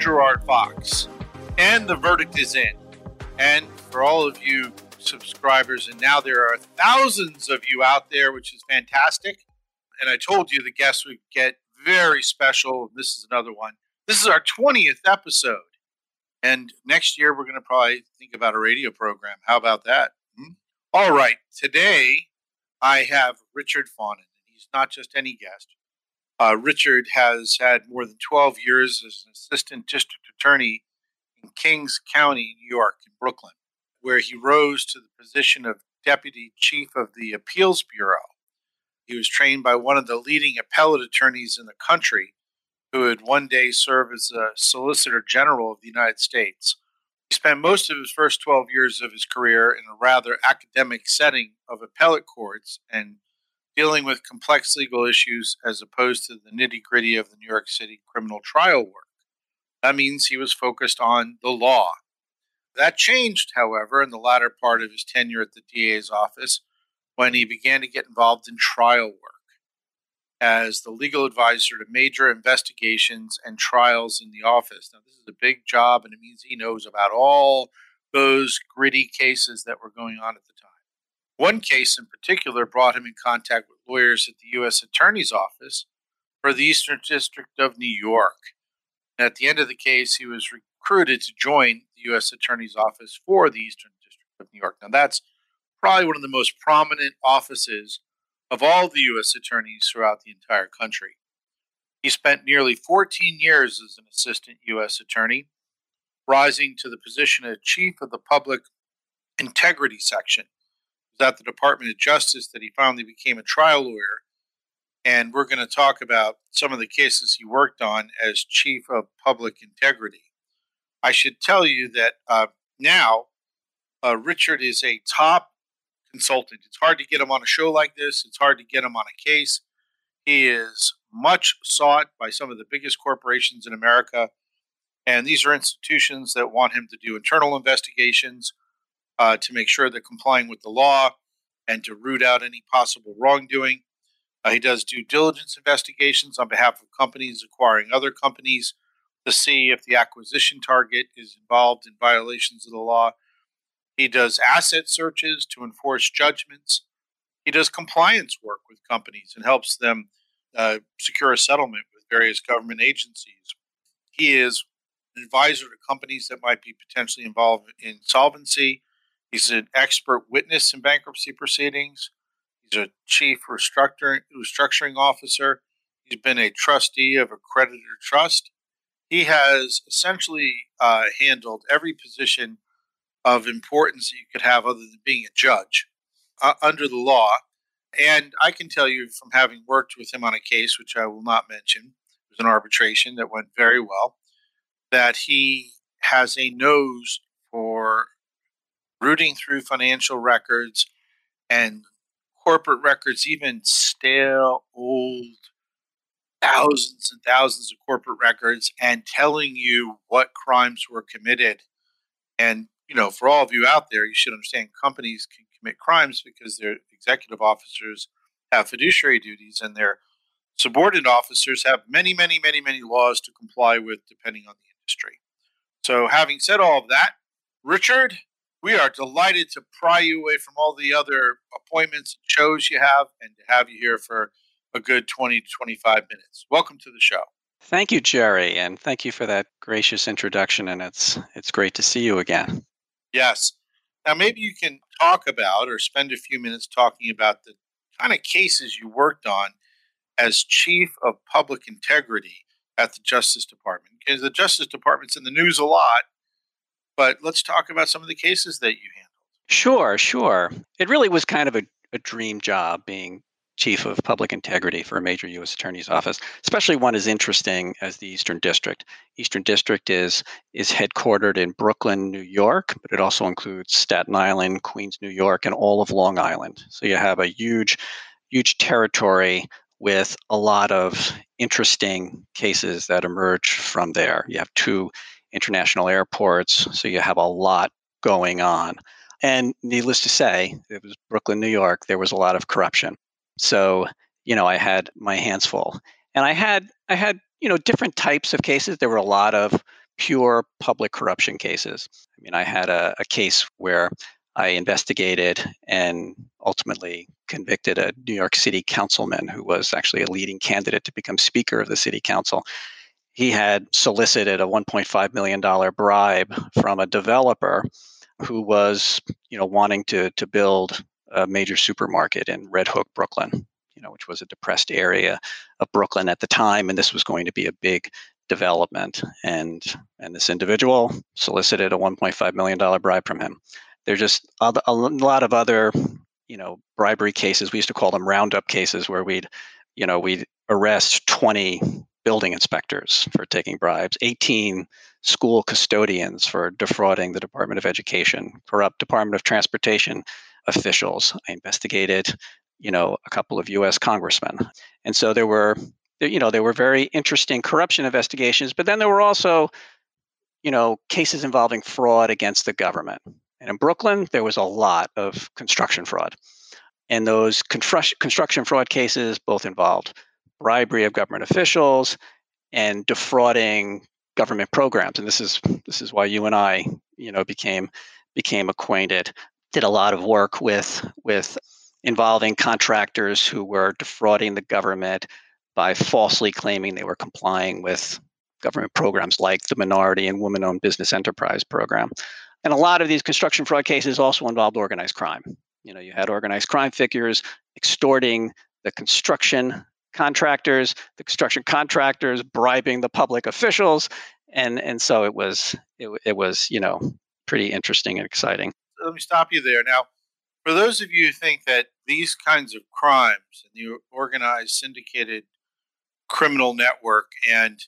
Gerard Fox. And the verdict is in. And for all of you subscribers, and now there are thousands of you out there, which is fantastic. And I told you the guests would get very special. This is another one. This is our 20th episode. And next year, we're going to probably think about a radio program. How about that? All right. Today, I have Richard Faughnan. He's not just any guest. Richard has had more than 12 years as an assistant district attorney in Kings County, New York, in Brooklyn, where he rose to the position of deputy chief of the appeals bureau. He was trained by one of the leading appellate attorneys in the country, who would one day serve as a Solicitor General of the United States. He spent most of his first 12 years of his career in a rather academic setting of appellate courts and dealing with complex legal issues as opposed to the nitty-gritty of the New York City criminal trial work. That means he was focused on the law. That changed, however, in the latter part of his tenure at the DA's office, when he began to get involved in trial work as the legal advisor to major investigations and trials in the office. Now, this is a big job, and it means he knows about all those gritty cases that were going on at the time. One case in particular brought him in contact with lawyers at the U.S. Attorney's Office for the Eastern District of New York. And at the end of the case, he was recruited to join the U.S. Attorney's Office for the Eastern District of New York. Now, that's probably one of the most prominent offices of all the U.S. attorneys throughout the entire country. He spent nearly 14 years as an assistant U.S. attorney, rising to the position of chief of the public integrity section. It was at the Department of Justice that he finally became a trial lawyer, and we're going to talk about some of the cases he worked on as chief of public integrity. I should tell you that now Richard is a top consultant. It's hard to get him on a show like this. It's hard to get him on a case. He is much sought by some of the biggest corporations in America, and these are institutions that want him to do internal investigations to make sure they're complying with the law and to root out any possible wrongdoing. He does due diligence investigations on behalf of companies acquiring other companies to see if the acquisition target is involved in violations of the law. He does asset searches to enforce judgments. He does compliance work with companies and helps them secure a settlement with various government agencies. He is an advisor to companies that might be potentially involved in insolvency. He's an expert witness in bankruptcy proceedings. He's a chief restructuring officer. He's been a trustee of a creditor trust. He has essentially handled every position of importance that you could have other than being a judge under the law. And I can tell you from having worked with him on a case, which I will not mention, it was an arbitration that went very well, that he has a nose for rooting through financial records and corporate records, even stale, old, thousands and thousands of corporate records, and telling you what crimes were committed. And you know, for all of you out there, you should understand companies can commit crimes because their executive officers have fiduciary duties and their subordinate officers have many laws to comply with depending on the industry. So having said all of that, Richard, we are delighted to pry you away from all the other appointments and shows you have and to have you here for a good 20 to 25 minutes. Welcome to the show. Thank you, Jerry, and thank you for that gracious introduction, and it's great to see you again. Yes. Now, maybe you can talk about or spend a few minutes talking about the kind of cases you worked on as chief of public integrity at the Justice Department, because the Justice Department's in the news a lot, but let's talk about some of the cases that you handled. Sure. It really was kind of a dream job being chief of public integrity for a major U.S. attorney's office, especially one as interesting as the Eastern District. Eastern District is headquartered in Brooklyn, New York, but it also includes Staten Island, Queens, New York, and all of Long Island. So you have a huge territory with a lot of interesting cases that emerge from there. You have two international airports, so you have a lot going on. And needless to say, it was Brooklyn, New York, there was a lot of corruption. So, you know, I had my hands full, and I had different types of cases. There were a lot of pure public corruption cases. I mean, I had a case where I investigated and ultimately convicted a New York City councilman who was actually a leading candidate to become Speaker of the City Council. He had solicited a $1.5 million bribe from a developer who was, wanting to build a major supermarket in Red Hook, Brooklyn, which was a depressed area of Brooklyn at the time, and this was going to be a big development. And this individual solicited a $1.5 million bribe from him. There's just a lot of other, bribery cases. We used to call them roundup cases, where we'd arrest 20 building inspectors for taking bribes, 18 school custodians for defrauding the Department of Education, corrupt Department of Transportation officials. I investigated, a couple of U.S. congressmen. And so there were very interesting corruption investigations, but then there were also, cases involving fraud against the government. And in Brooklyn, there was a lot of construction fraud. And those construction fraud cases both involved bribery of government officials and defrauding government programs. And this is why you and I, became acquainted. Did a lot of work with involving contractors who were defrauding the government by falsely claiming they were complying with government programs like the Minority and Woman Owned Business Enterprise Program. And a lot of these construction fraud cases also involved organized crime. You had organized crime figures extorting the construction contractors, bribing the public officials. And so it was, pretty interesting and exciting. Let me stop you there. Now, for those of you who think that these kinds of crimes and the organized syndicated criminal network and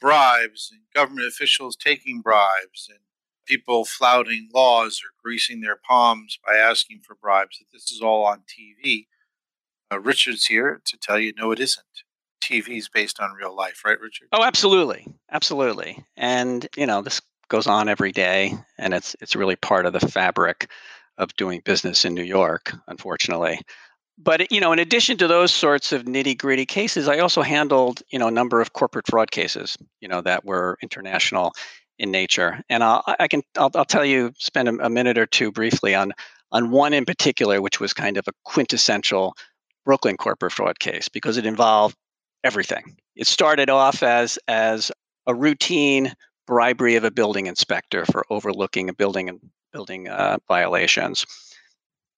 bribes and government officials taking bribes and people flouting laws or greasing their palms by asking for bribes, that this is all on TV. Richard's here to tell you, no, it isn't. TV is based on real life, right, Richard? Oh, absolutely. Absolutely. And, this goes on every day, and it's really part of the fabric of doing business in New York, unfortunately. But, in addition to those sorts of nitty-gritty cases, I also handled, a number of corporate fraud cases, that were international in nature. And I'll tell you, spend a minute or two briefly on one in particular, which was kind of a quintessential Brooklyn corporate fraud case because it involved everything. It started off as a routine bribery of a building inspector for overlooking a building violations.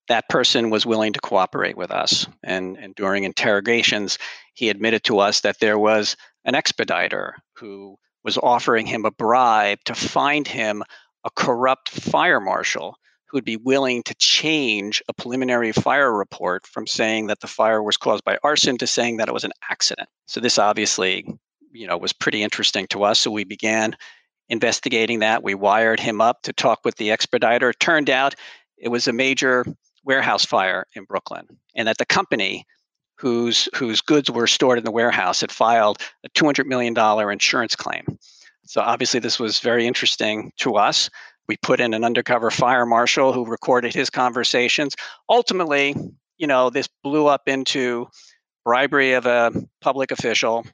That person was willing to cooperate with us, and during interrogations, he admitted to us that there was an expediter who was offering him a bribe to find him a corrupt fire marshal who'd be willing to change a preliminary fire report from saying that the fire was caused by arson to saying that it was an accident. So this obviously, was pretty interesting to us. So we began investigating that. We wired him up to talk with the expediter. It turned out it was a major warehouse fire in Brooklyn, and that the company whose goods were stored in the warehouse had filed a $200 million insurance claim. So obviously this was very interesting to us. We put in an undercover fire marshal who recorded his conversations. Ultimately, this blew up into bribery of a public official,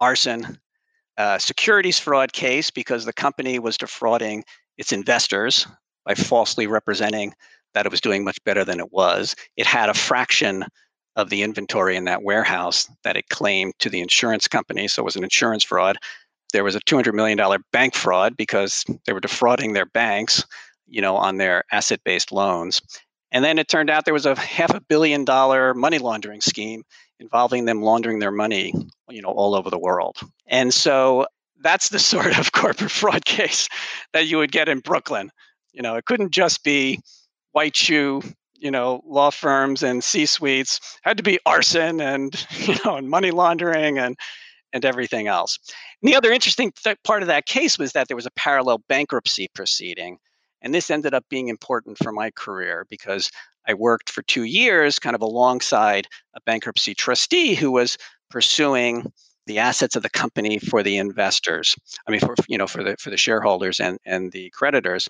arson, securities fraud case because the company was defrauding its investors by falsely representing that it was doing much better than it was. It had a fraction of the inventory in that warehouse that it claimed to the insurance company. So it was an insurance fraud. There was a $200 million bank fraud because they were defrauding their banks, on their asset-based loans. And then it turned out there was a $500 million money laundering scheme involving them laundering their money, all over the world. And so that's the sort of corporate fraud case that you would get in Brooklyn. It couldn't just be white shoe, law firms and C-suites. Had to be arson and, and money laundering and everything else. And the other interesting part of that case was that there was a parallel bankruptcy proceeding. And this ended up being important for my career because I worked for 2 years kind of alongside a bankruptcy trustee who was pursuing the assets of the company for the investors. I mean, for the shareholders and the creditors.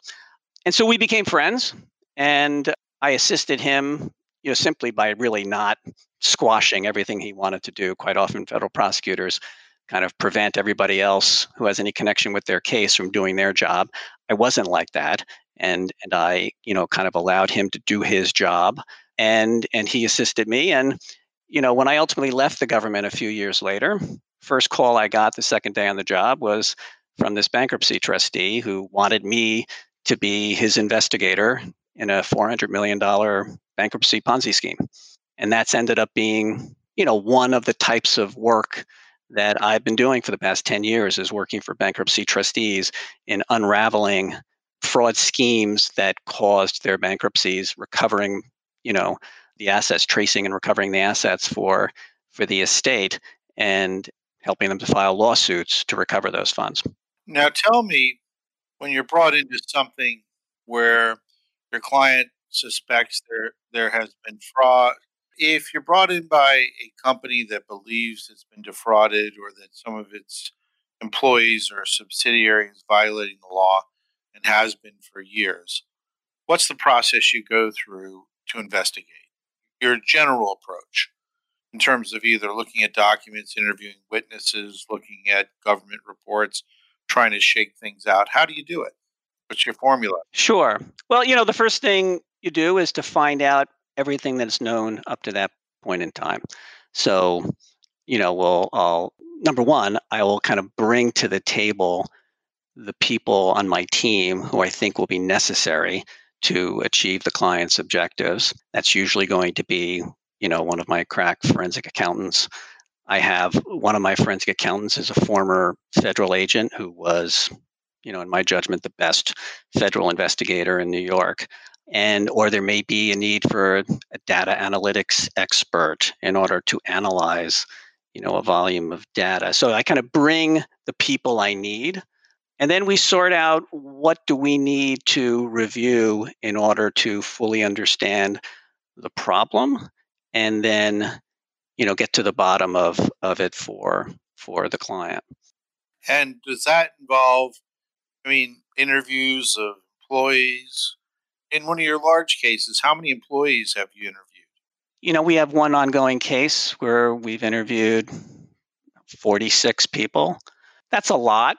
And so we became friends, and I assisted him, simply by really not squashing everything he wanted to do. Quite often, federal prosecutors kind of prevent everybody else who has any connection with their case from doing their job. I wasn't like that. And I, kind of allowed him to do his job, and he assisted me. And, when I ultimately left the government a few years later, first call I got the second day on the job was from this bankruptcy trustee who wanted me to be his investigator in a $400 million bankruptcy Ponzi scheme. And that's ended up being, one of the types of work that I've been doing for the past 10 years is working for bankruptcy trustees in unraveling fraud schemes that caused their bankruptcies, recovering, the assets, tracing and recovering the assets for the estate and helping them to file lawsuits to recover those funds. Now tell me, when you're brought into something where your client suspects there has been fraud, if you're brought in by a company that believes it's been defrauded or that some of its employees or subsidiaries is violating the law and has been for years, what's the process you go through to investigate? Your general approach in terms of either looking at documents, interviewing witnesses, looking at government reports, trying to shake things out. How do you do it? What's your formula? Sure. Well, the first thing you do is to find out everything that's known up to that point in time. So, number one, I will kind of bring to the table the people on my team who I think will be necessary to achieve the client's objectives. That's usually going to be, one of my crack forensic accountants. I have one of my forensic accountants is a former federal agent who was, in my judgment, the best federal investigator in New York. And or there may be a need for a data analytics expert in order to analyze, a volume of data. So I kind of bring the people I need, and then we sort out what do we need to review in order to fully understand the problem, and then, get to the bottom of it for the client. And does that involve, interviews of employees? In one of your large cases, how many employees have you interviewed? We have one ongoing case where we've interviewed 46 people. That's a lot.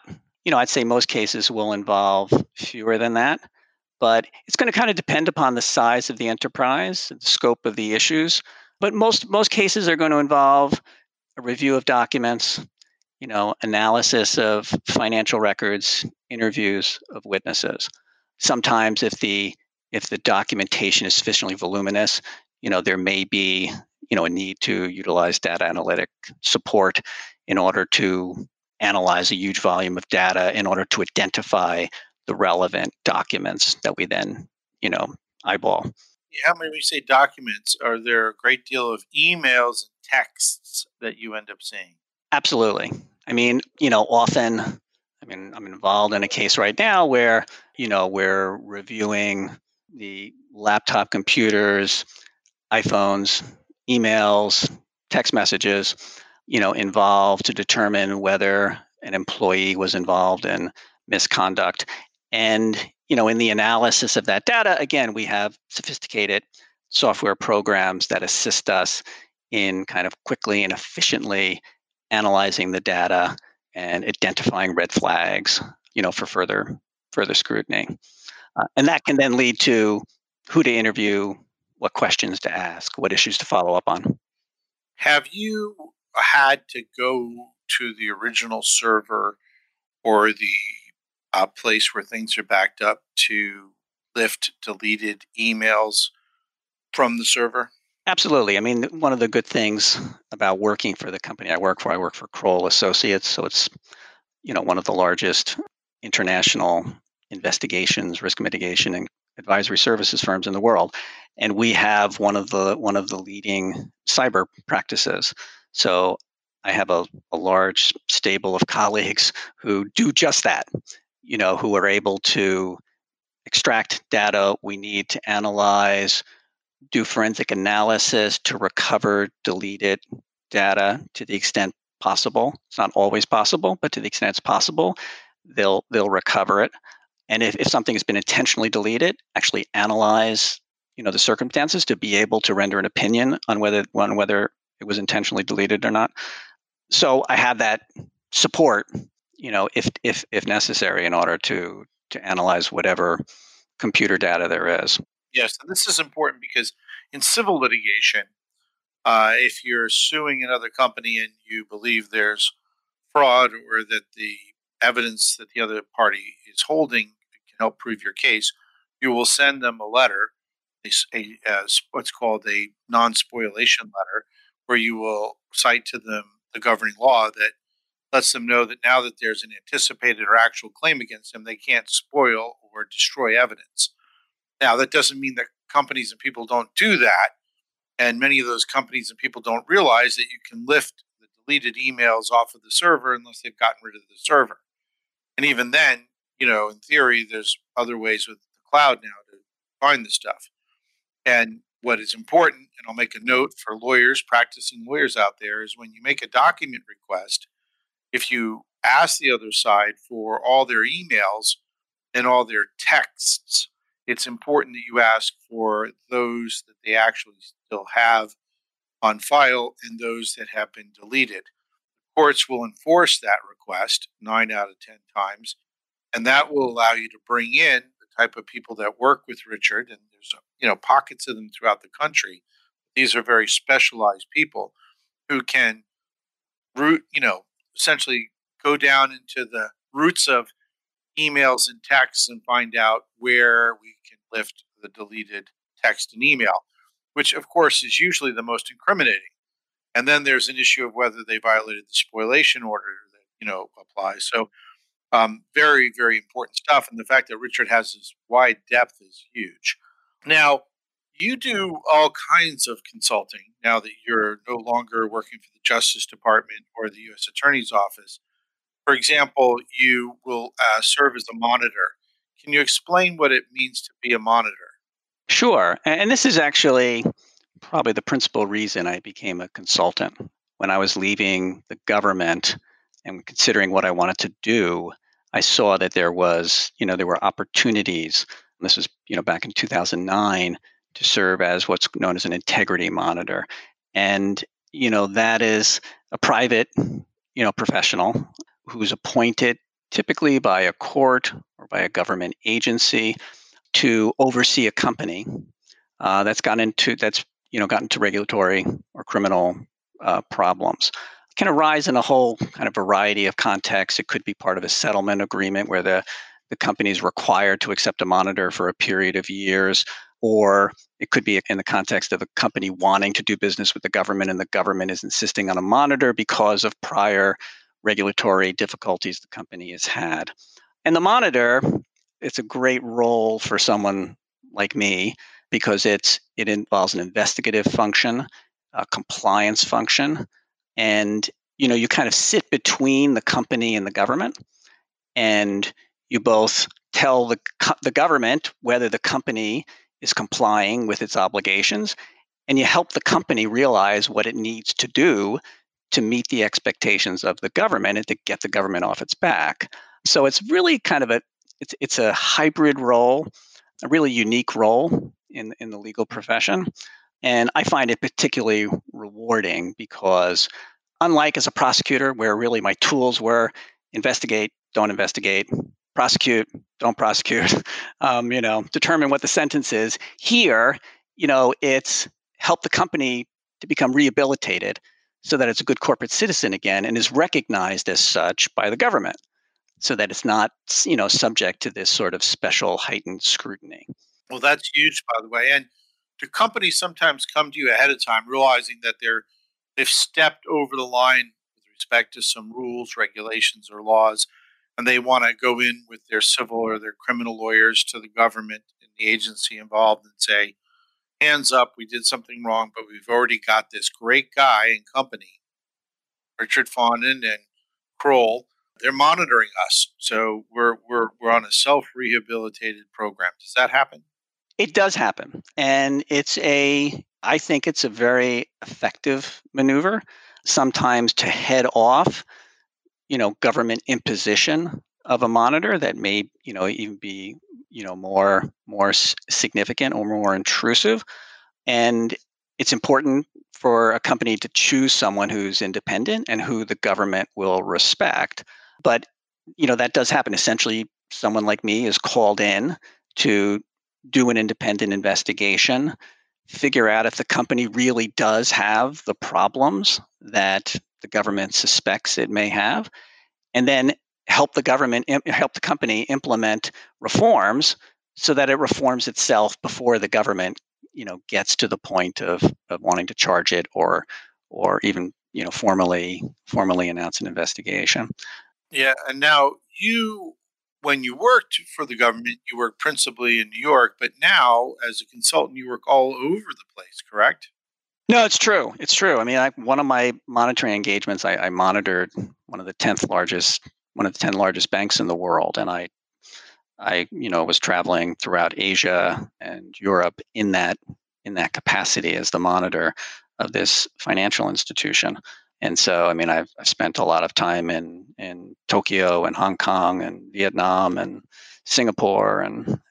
I'd say most cases will involve fewer than that, but it's going to kind of depend upon the size of the enterprise, the scope of the issues. But most cases are going to involve a review of documents, analysis of financial records, interviews of witnesses. Sometimes if the documentation is sufficiently voluminous, there may be, a need to utilize data analytic support in order to analyze a huge volume of data in order to identify the relevant documents that we then, eyeball. Yeah, when we say documents, are there a great deal of emails and texts that you end up seeing? Absolutely. Often, I'm involved in a case right now where, we're reviewing the laptop computers, iPhones, emails, text messages, involved to determine whether an employee was involved in misconduct. And, in the analysis of that data, again, we have sophisticated software programs that assist us in kind of quickly and efficiently analyzing the data and identifying red flags, for further scrutiny. And that can then lead to who to interview, what questions to ask, what issues to follow up on. Have you had to go to the original server or the place where things are backed up to lift deleted emails from the server? Absolutely. One of the good things about working for the company I work for Kroll Associates. So it's, one of the largest international investigations, risk mitigation, and advisory services firms in the world. And we have one of the leading cyber practices. So I have a large stable of colleagues who do just that, who are able to extract data we need to analyze, do forensic analysis to recover deleted data to the extent possible. It's not always possible, but to the extent it's possible, they'll recover it. And if something has been intentionally deleted, actually analyze, the circumstances to be able to render an opinion on whether it was intentionally deleted or not. So I have that support, you know, if necessary, in order to analyze whatever computer data there is. Yes, and this is important because in civil litigation, if you're suing another company and you believe there's fraud or that the evidence that the other party is holding can help prove your case, you will send them a letter, what's called a non-spoliation letter, where you will cite to them the governing law that lets them know that now that there's an anticipated or actual claim against them, they can't spoil or destroy evidence. Now, that doesn't mean that companies and people don't do that. And many of those companies and people don't realize that you can lift the deleted emails off of the server unless they've gotten rid of the server. And even then, you know, in theory, there's other ways with the cloud now to find the stuff. And what is important, and I'll make a note for lawyers, practicing lawyers out there, is when you make a document request, if you ask the other side for all their emails and all their texts, it's important that you ask for those that they actually still have on file and those that have been deleted. Courts will enforce that request 9 out of 10 times, and that will allow you to bring in the type of people that work with Richard, and there's, you know, pockets of them throughout the country. These are very specialized people who can root, you know, essentially go down into the roots of emails and texts and find out where we can lift the deleted text and email, which of course is usually the most incriminating. And then there's an issue of whether they violated the spoliation order that, you know, applies. So very, very important stuff. And the fact that Richard has this wide depth is huge. Now, you do all kinds of consulting now that you're no longer working for the Justice Department or the U.S. Attorney's Office. For example, you will serve as a monitor. Can you explain what it means to be a monitor? Sure. And this is actually probably the principal reason I became a consultant. When I was leaving the government and considering what I wanted to do, I saw that there was, you know, there were opportunities. And this was, you know, back in 2009 to serve as what's known as an integrity monitor. And, you know, that is a private, you know, professional who's appointed typically by a court or by a government agency to oversee a company that's gotten into regulatory or criminal problems. It can arise in a whole kind of variety of contexts. It could be part of a settlement agreement where the company is required to accept a monitor for a period of years, or it could be in the context of a company wanting to do business with the government and the government is insisting on a monitor because of prior regulatory difficulties the company has had. And the monitor, it's a great role for someone like me because it involves an investigative function, a compliance function, and, you know, you kind of sit between the company and the government, and you both tell the government whether the company is complying with its obligations, and you help the company realize what it needs to do to meet the expectations of the government and to get the government off its back. So it's really kind of it's a hybrid role, a really unique role in the legal profession. And I find it particularly rewarding because, unlike as a prosecutor, where really my tools were investigate, don't investigate, prosecute, don't prosecute, you know, determine what the sentence is, here, you know, it's help the company to become rehabilitated so that it's a good corporate citizen again and is recognized as such by the government, so that it's not, you know, subject to this sort of special heightened scrutiny. Well, that's huge, by the way. And do companies sometimes come to you ahead of time realizing that they've stepped over the line with respect to some rules, regulations, or laws, and they want to go in with their civil or their criminal lawyers to the government and the agency involved and say, hands up, we did something wrong, but we've already got this great guy and company, Richard Faughnan and Kroll. They're monitoring us, so we're on a self-rehabilitated program. Does that happen? It does happen, and I think it's a very effective maneuver sometimes to head off, you know, government imposition of a monitor that may, you know, even be, you know, more significant or more intrusive. And it's important for a company to choose someone who's independent and who the government will respect. But, you know, that does happen. Essentially, someone like me is called in to do an independent investigation, figure out if the company really does have the problems that the government suspects it may have, and then help the company implement reforms so that it reforms itself before the government, you know, gets to the point of wanting to charge it or even, you know, formally announce an investigation. Yeah. And now when you worked for the government, you worked principally in New York, but now as a consultant, you work all over the place, correct? No, it's true. It's true. I mean, one of my monitoring engagements, I monitored one of the 10 largest banks in the world. And I, you know, was traveling throughout Asia and Europe in that capacity as the monitor of this financial institution. And so, I mean, I've spent a lot of time in Tokyo and Hong Kong and Vietnam and Singapore.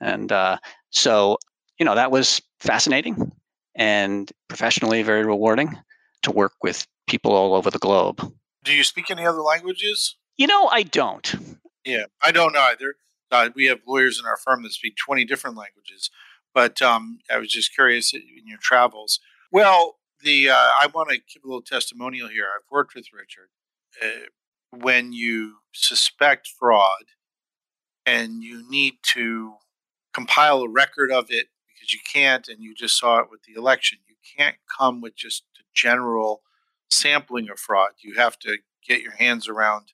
And so, you know, that was fascinating and professionally very rewarding to work with people all over the globe. Do you speak any other languages? You know, I don't. Yeah, I don't either. We have lawyers in our firm that speak 20 different languages, but I was just curious in your travels. Well, I want to give a little testimonial here. I've worked with Richard. When you suspect fraud and you need to compile a record of it because you can't, and you just saw it with the election, you can't come with just a general sampling of fraud. You have to get your hands around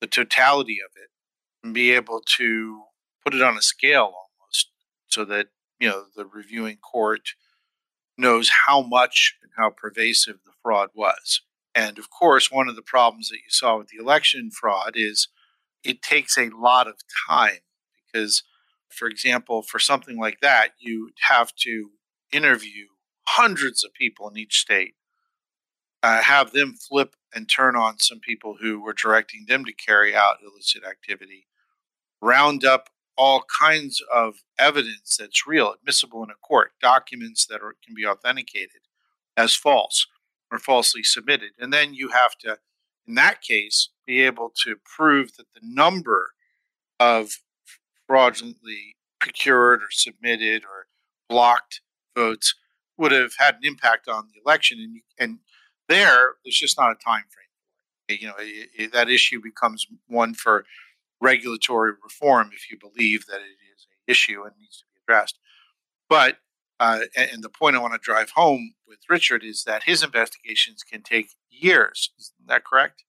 the totality of it and be able to put it on a scale almost so that, you know, the reviewing court knows how much and how pervasive the fraud was. And of course, one of the problems that you saw with the election fraud is it takes a lot of time because, for example, for something like that, you have to interview hundreds of people in each state, have them flip and turn on some people who were directing them to carry out illicit activity, round up all kinds of evidence that's real, admissible in a court, documents that can be authenticated as false or falsely submitted. And then you have to, in that case, be able to prove that the number of fraudulently procured or submitted or blocked votes would have had an impact on the election. And there's just not a time frame. You know, that issue becomes one for regulatory reform if you believe that it is an issue and needs to be addressed. But, and the point I want to drive home with Richard is that his investigations can take years. Isn't that correct?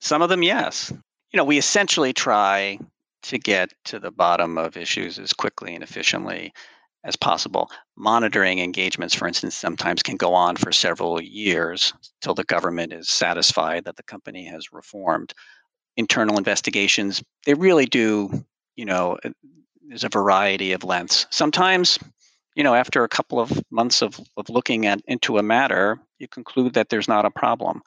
Some of them, yes. You know, we essentially try to get to the bottom of issues as quickly and efficiently as possible. Monitoring engagements, for instance, sometimes can go on for several years till the government is satisfied that the company has reformed. Internal investigations, they really do, you know, there's a variety of lengths. Sometimes, you know, after a couple of months of looking into a matter, you conclude that there's not a problem.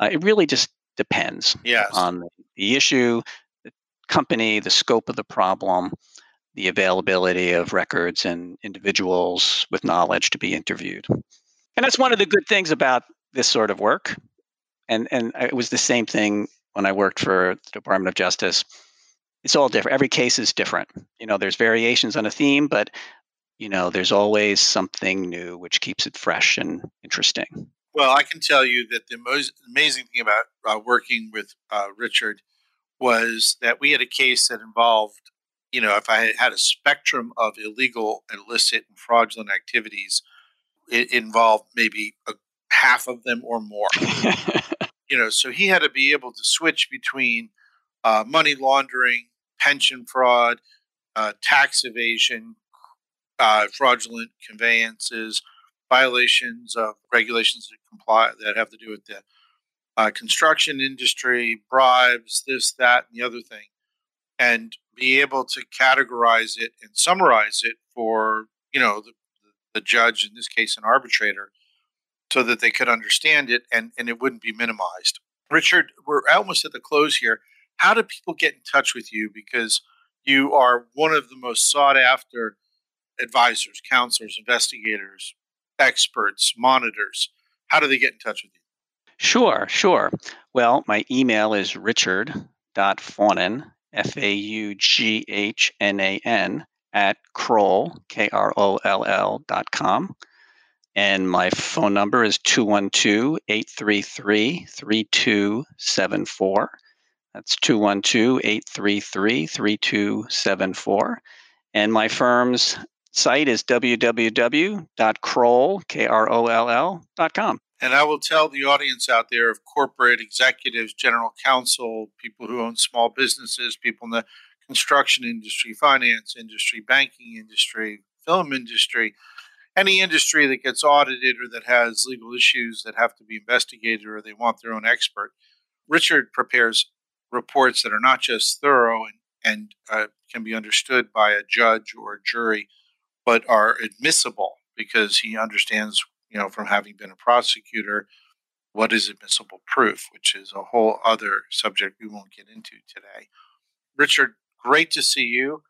It really just depends on the issue, the company, the scope of the problem, the availability of records and individuals with knowledge to be interviewed. And that's one of the good things about this sort of work. And it was the same thing when I worked for the Department of Justice. It's all different. Every case is different. You know, there's variations on a theme, but, you know, there's always something new which keeps it fresh and interesting. Well, I can tell you that the most amazing thing about working with Richard was that we had a case that involved, you know, if I had a spectrum of illegal, illicit, and fraudulent activities, it involved maybe half of them or more. You know, so he had to be able to switch between money laundering, pension fraud, tax evasion, fraudulent conveyances, violations of regulations that have to do with the construction industry, bribes, this, that, and the other thing, and be able to categorize it and summarize it for, you know, the judge, in this case, an arbitrator, so that they could understand it and it wouldn't be minimized. Richard, we're almost at the close here. How do people get in touch with you? Because you are one of the most sought after advisors, counselors, investigators, experts, monitors. how do they get in touch with you? Sure. Well, my email is richard.faughnan, F-A-U-G-H-N-A-N, @Kroll, Kroll.com. And my phone number is 212-833-3274. That's 212-833-3274. And my firm's site is www.kroll.com. And I will tell the audience out there of corporate executives, general counsel, people who own small businesses, people in the construction industry, finance industry, banking industry, film industry, any industry that gets audited or that has legal issues that have to be investigated or they want their own expert. Richard prepares reports that are not just thorough and can be understood by a judge or a jury, but are admissible because he understands, you know, from having been a prosecutor, what is admissible proof, which is a whole other subject we won't get into today. Richard, great to see you.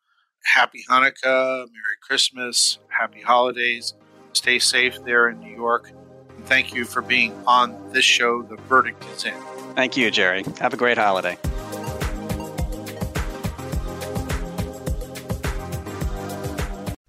Happy Hanukkah, Merry Christmas, Happy Holidays. Stay safe there in New York. And thank you for being on this show, The Verdict Is In. Thank you, Jerry. Have a great holiday.